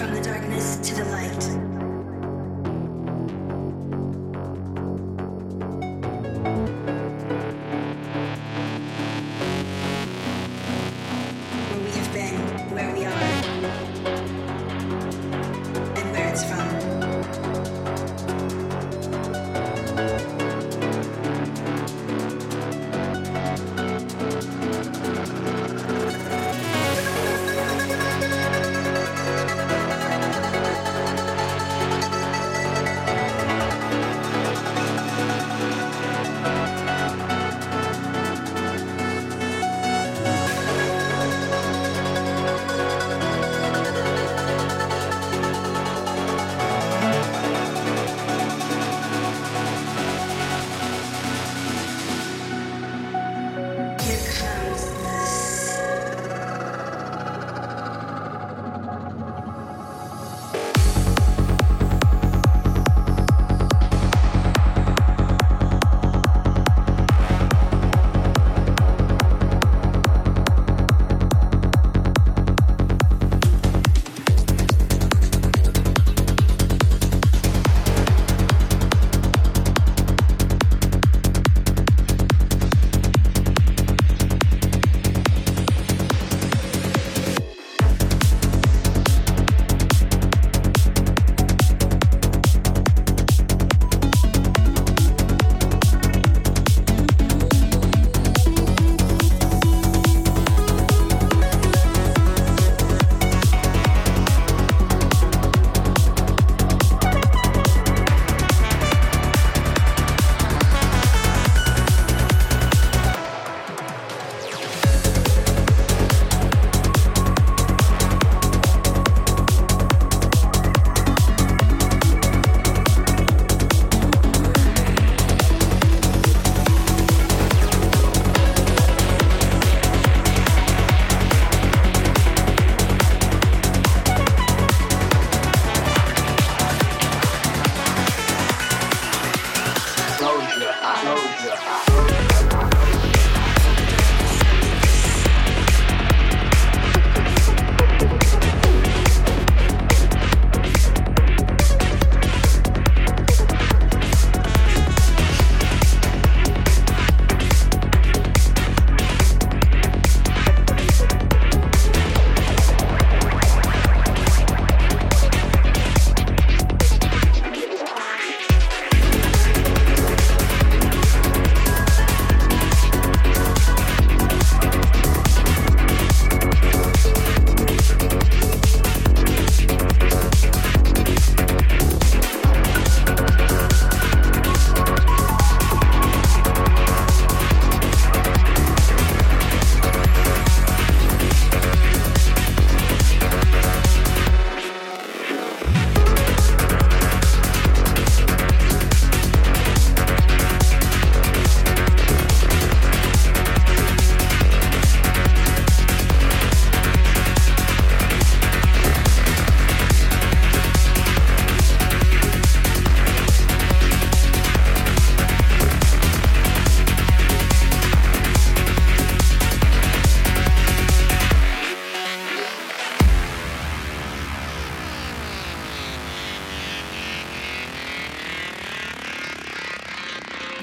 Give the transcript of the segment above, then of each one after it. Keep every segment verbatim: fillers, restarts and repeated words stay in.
from the darkness to the light.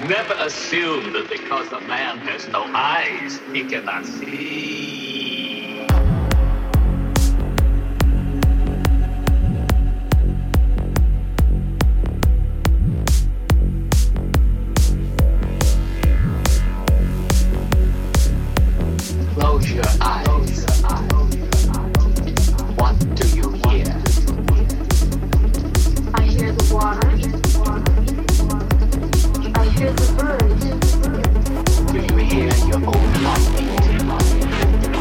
Never assume that because a man has no eyes, he cannot see. Hear your own heartbeat.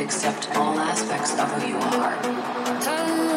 and accept all aspects of who you are. Oh,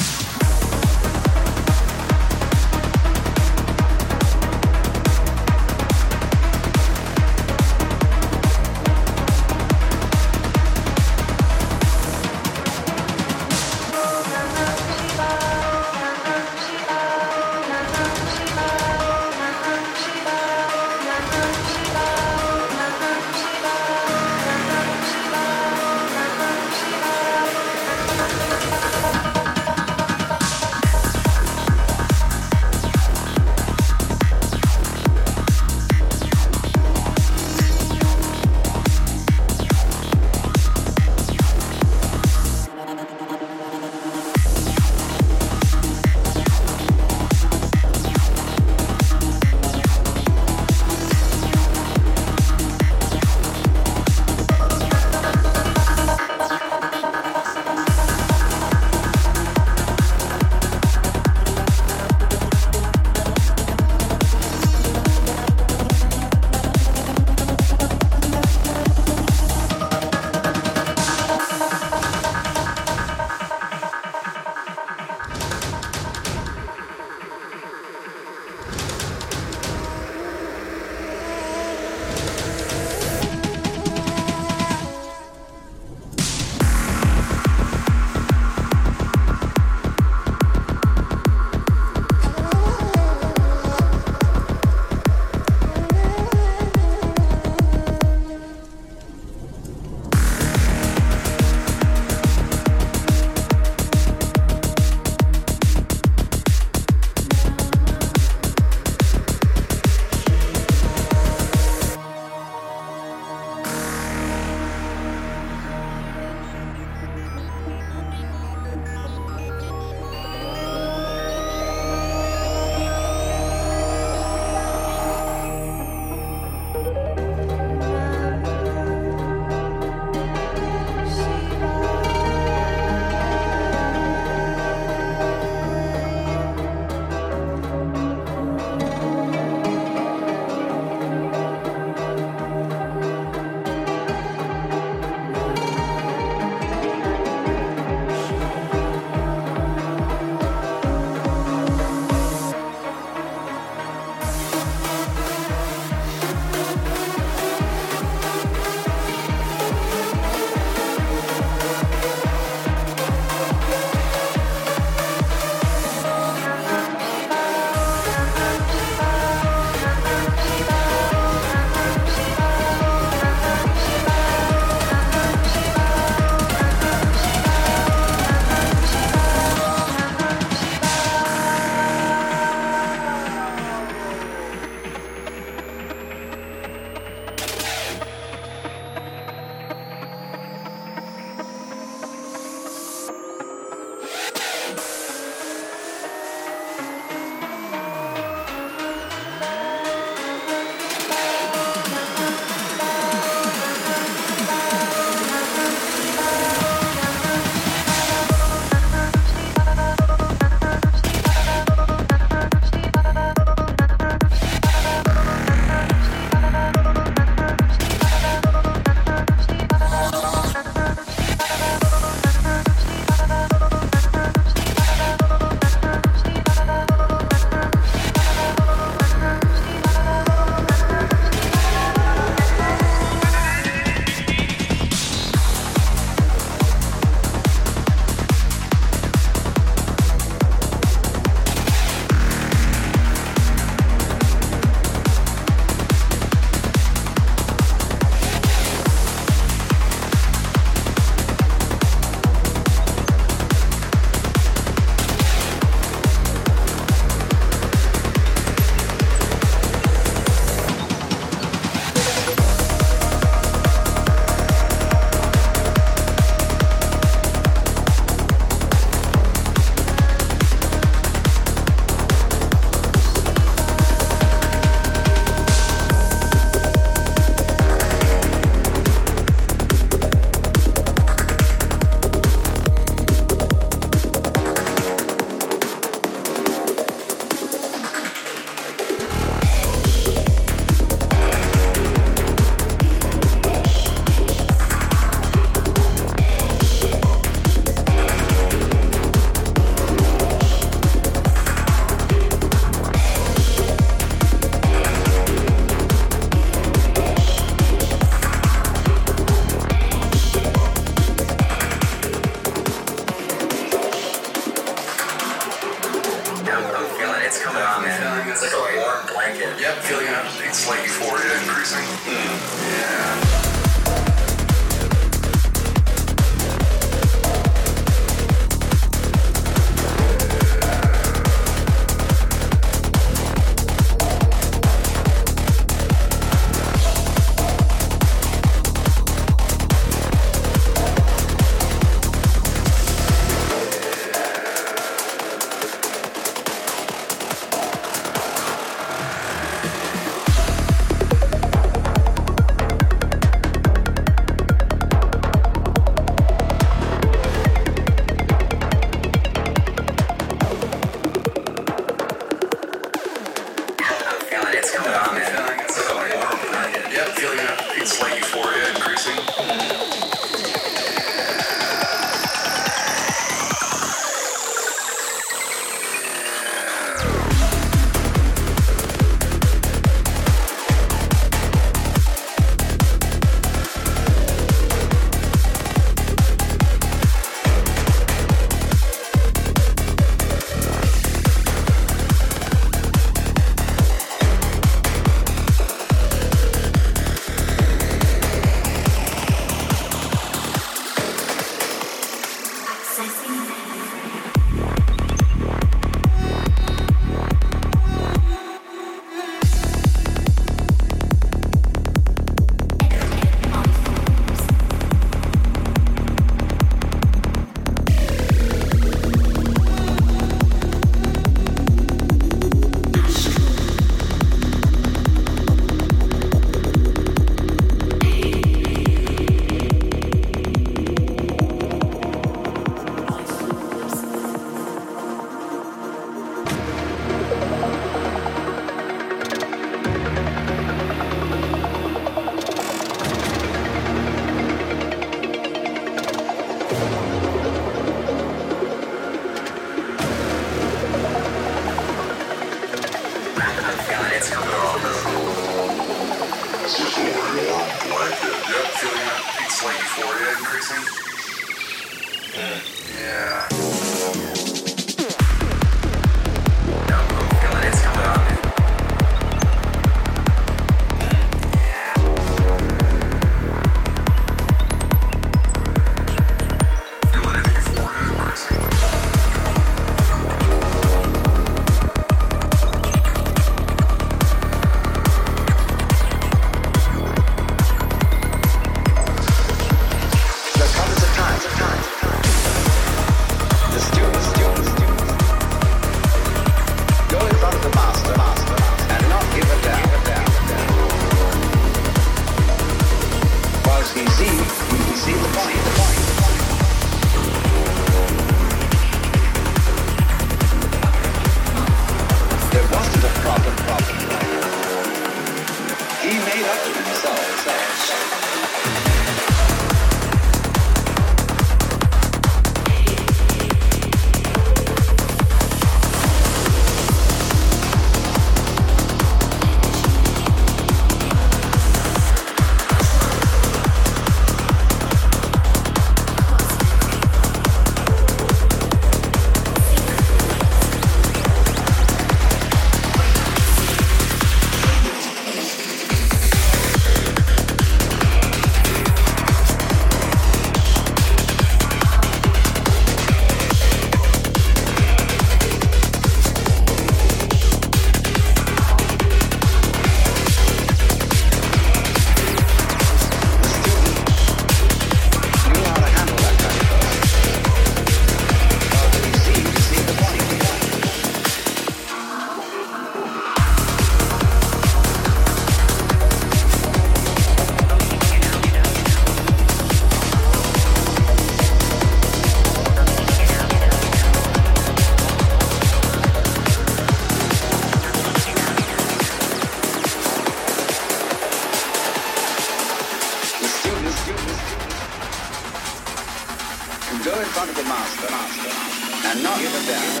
And not give a damn.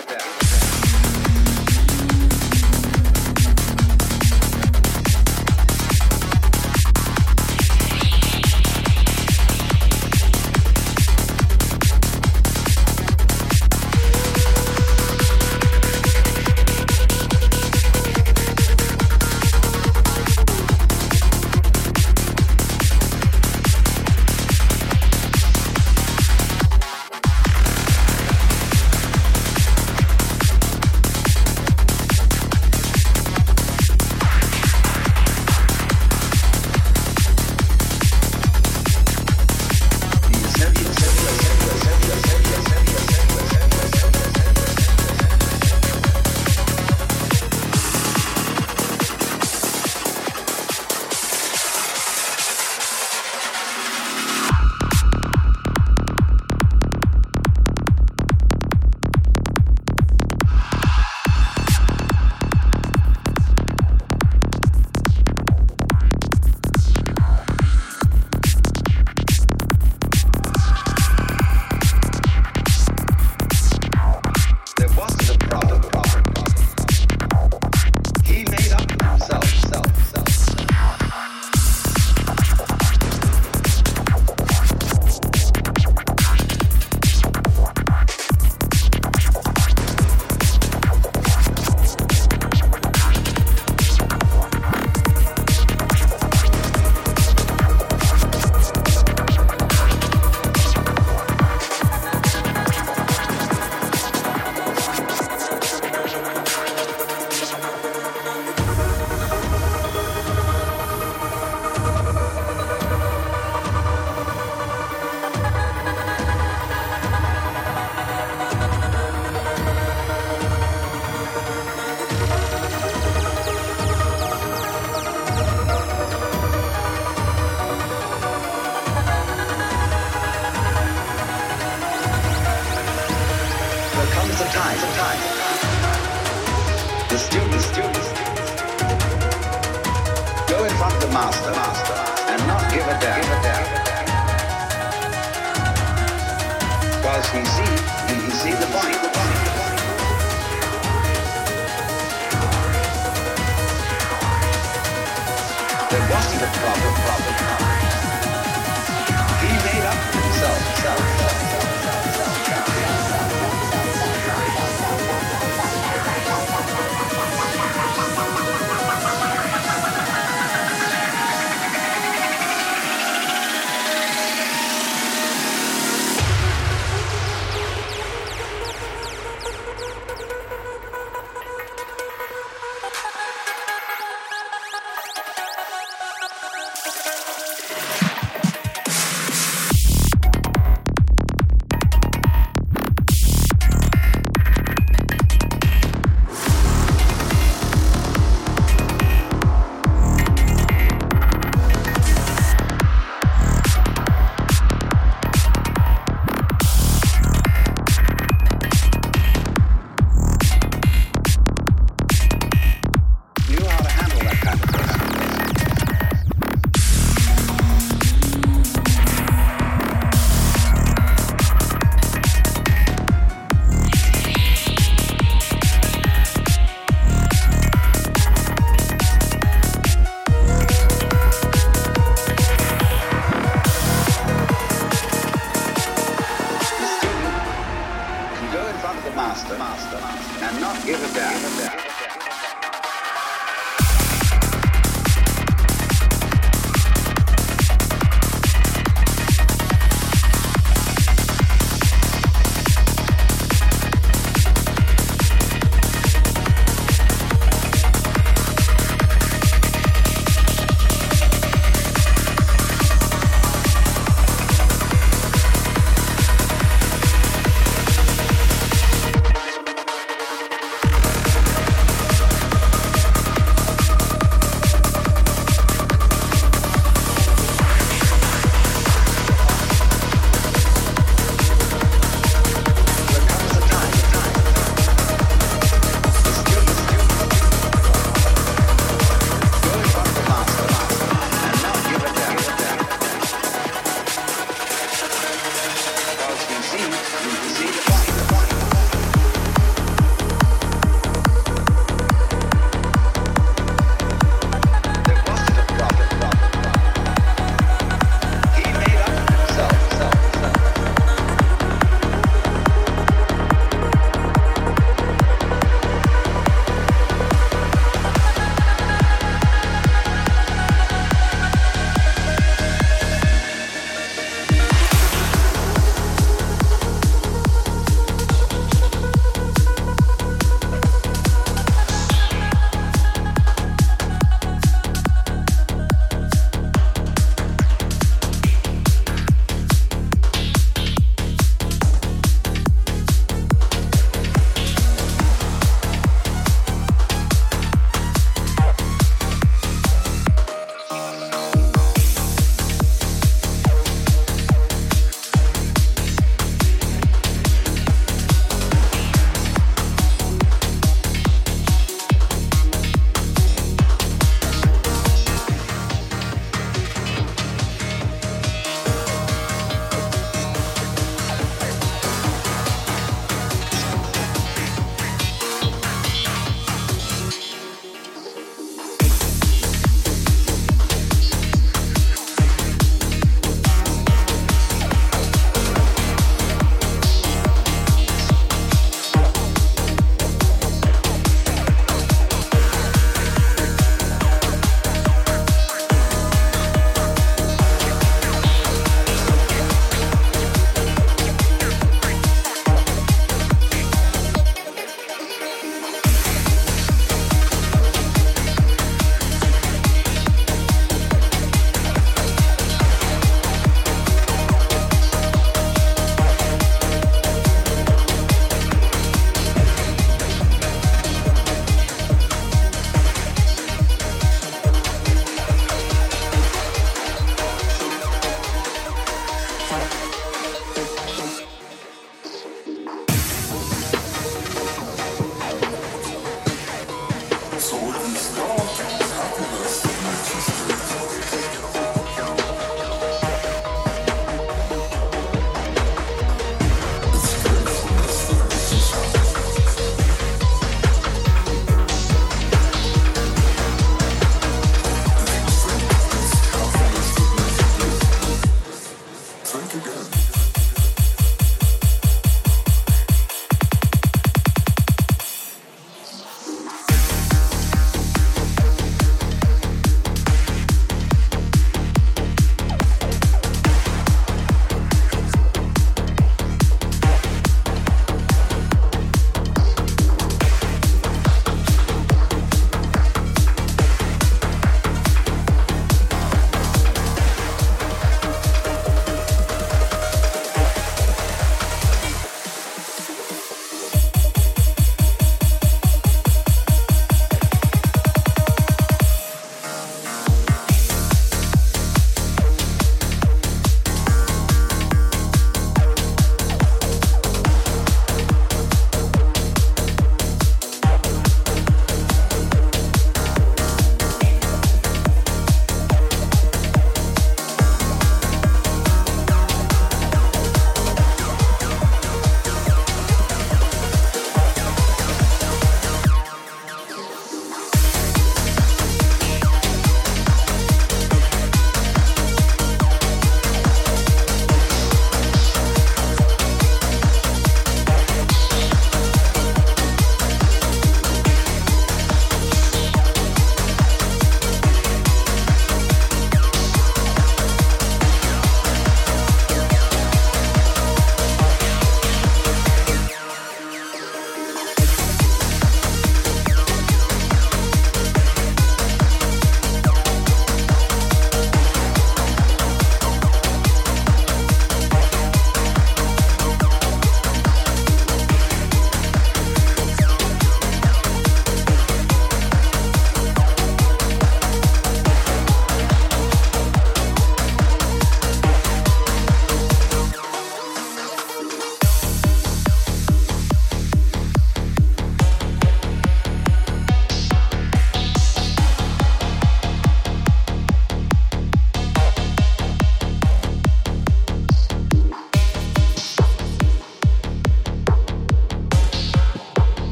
because he see, he, he see the point. There wasn't a problem, problem, problem. He made up for himself, self, self, self, self, self, self, master, master, master, and not give a damn.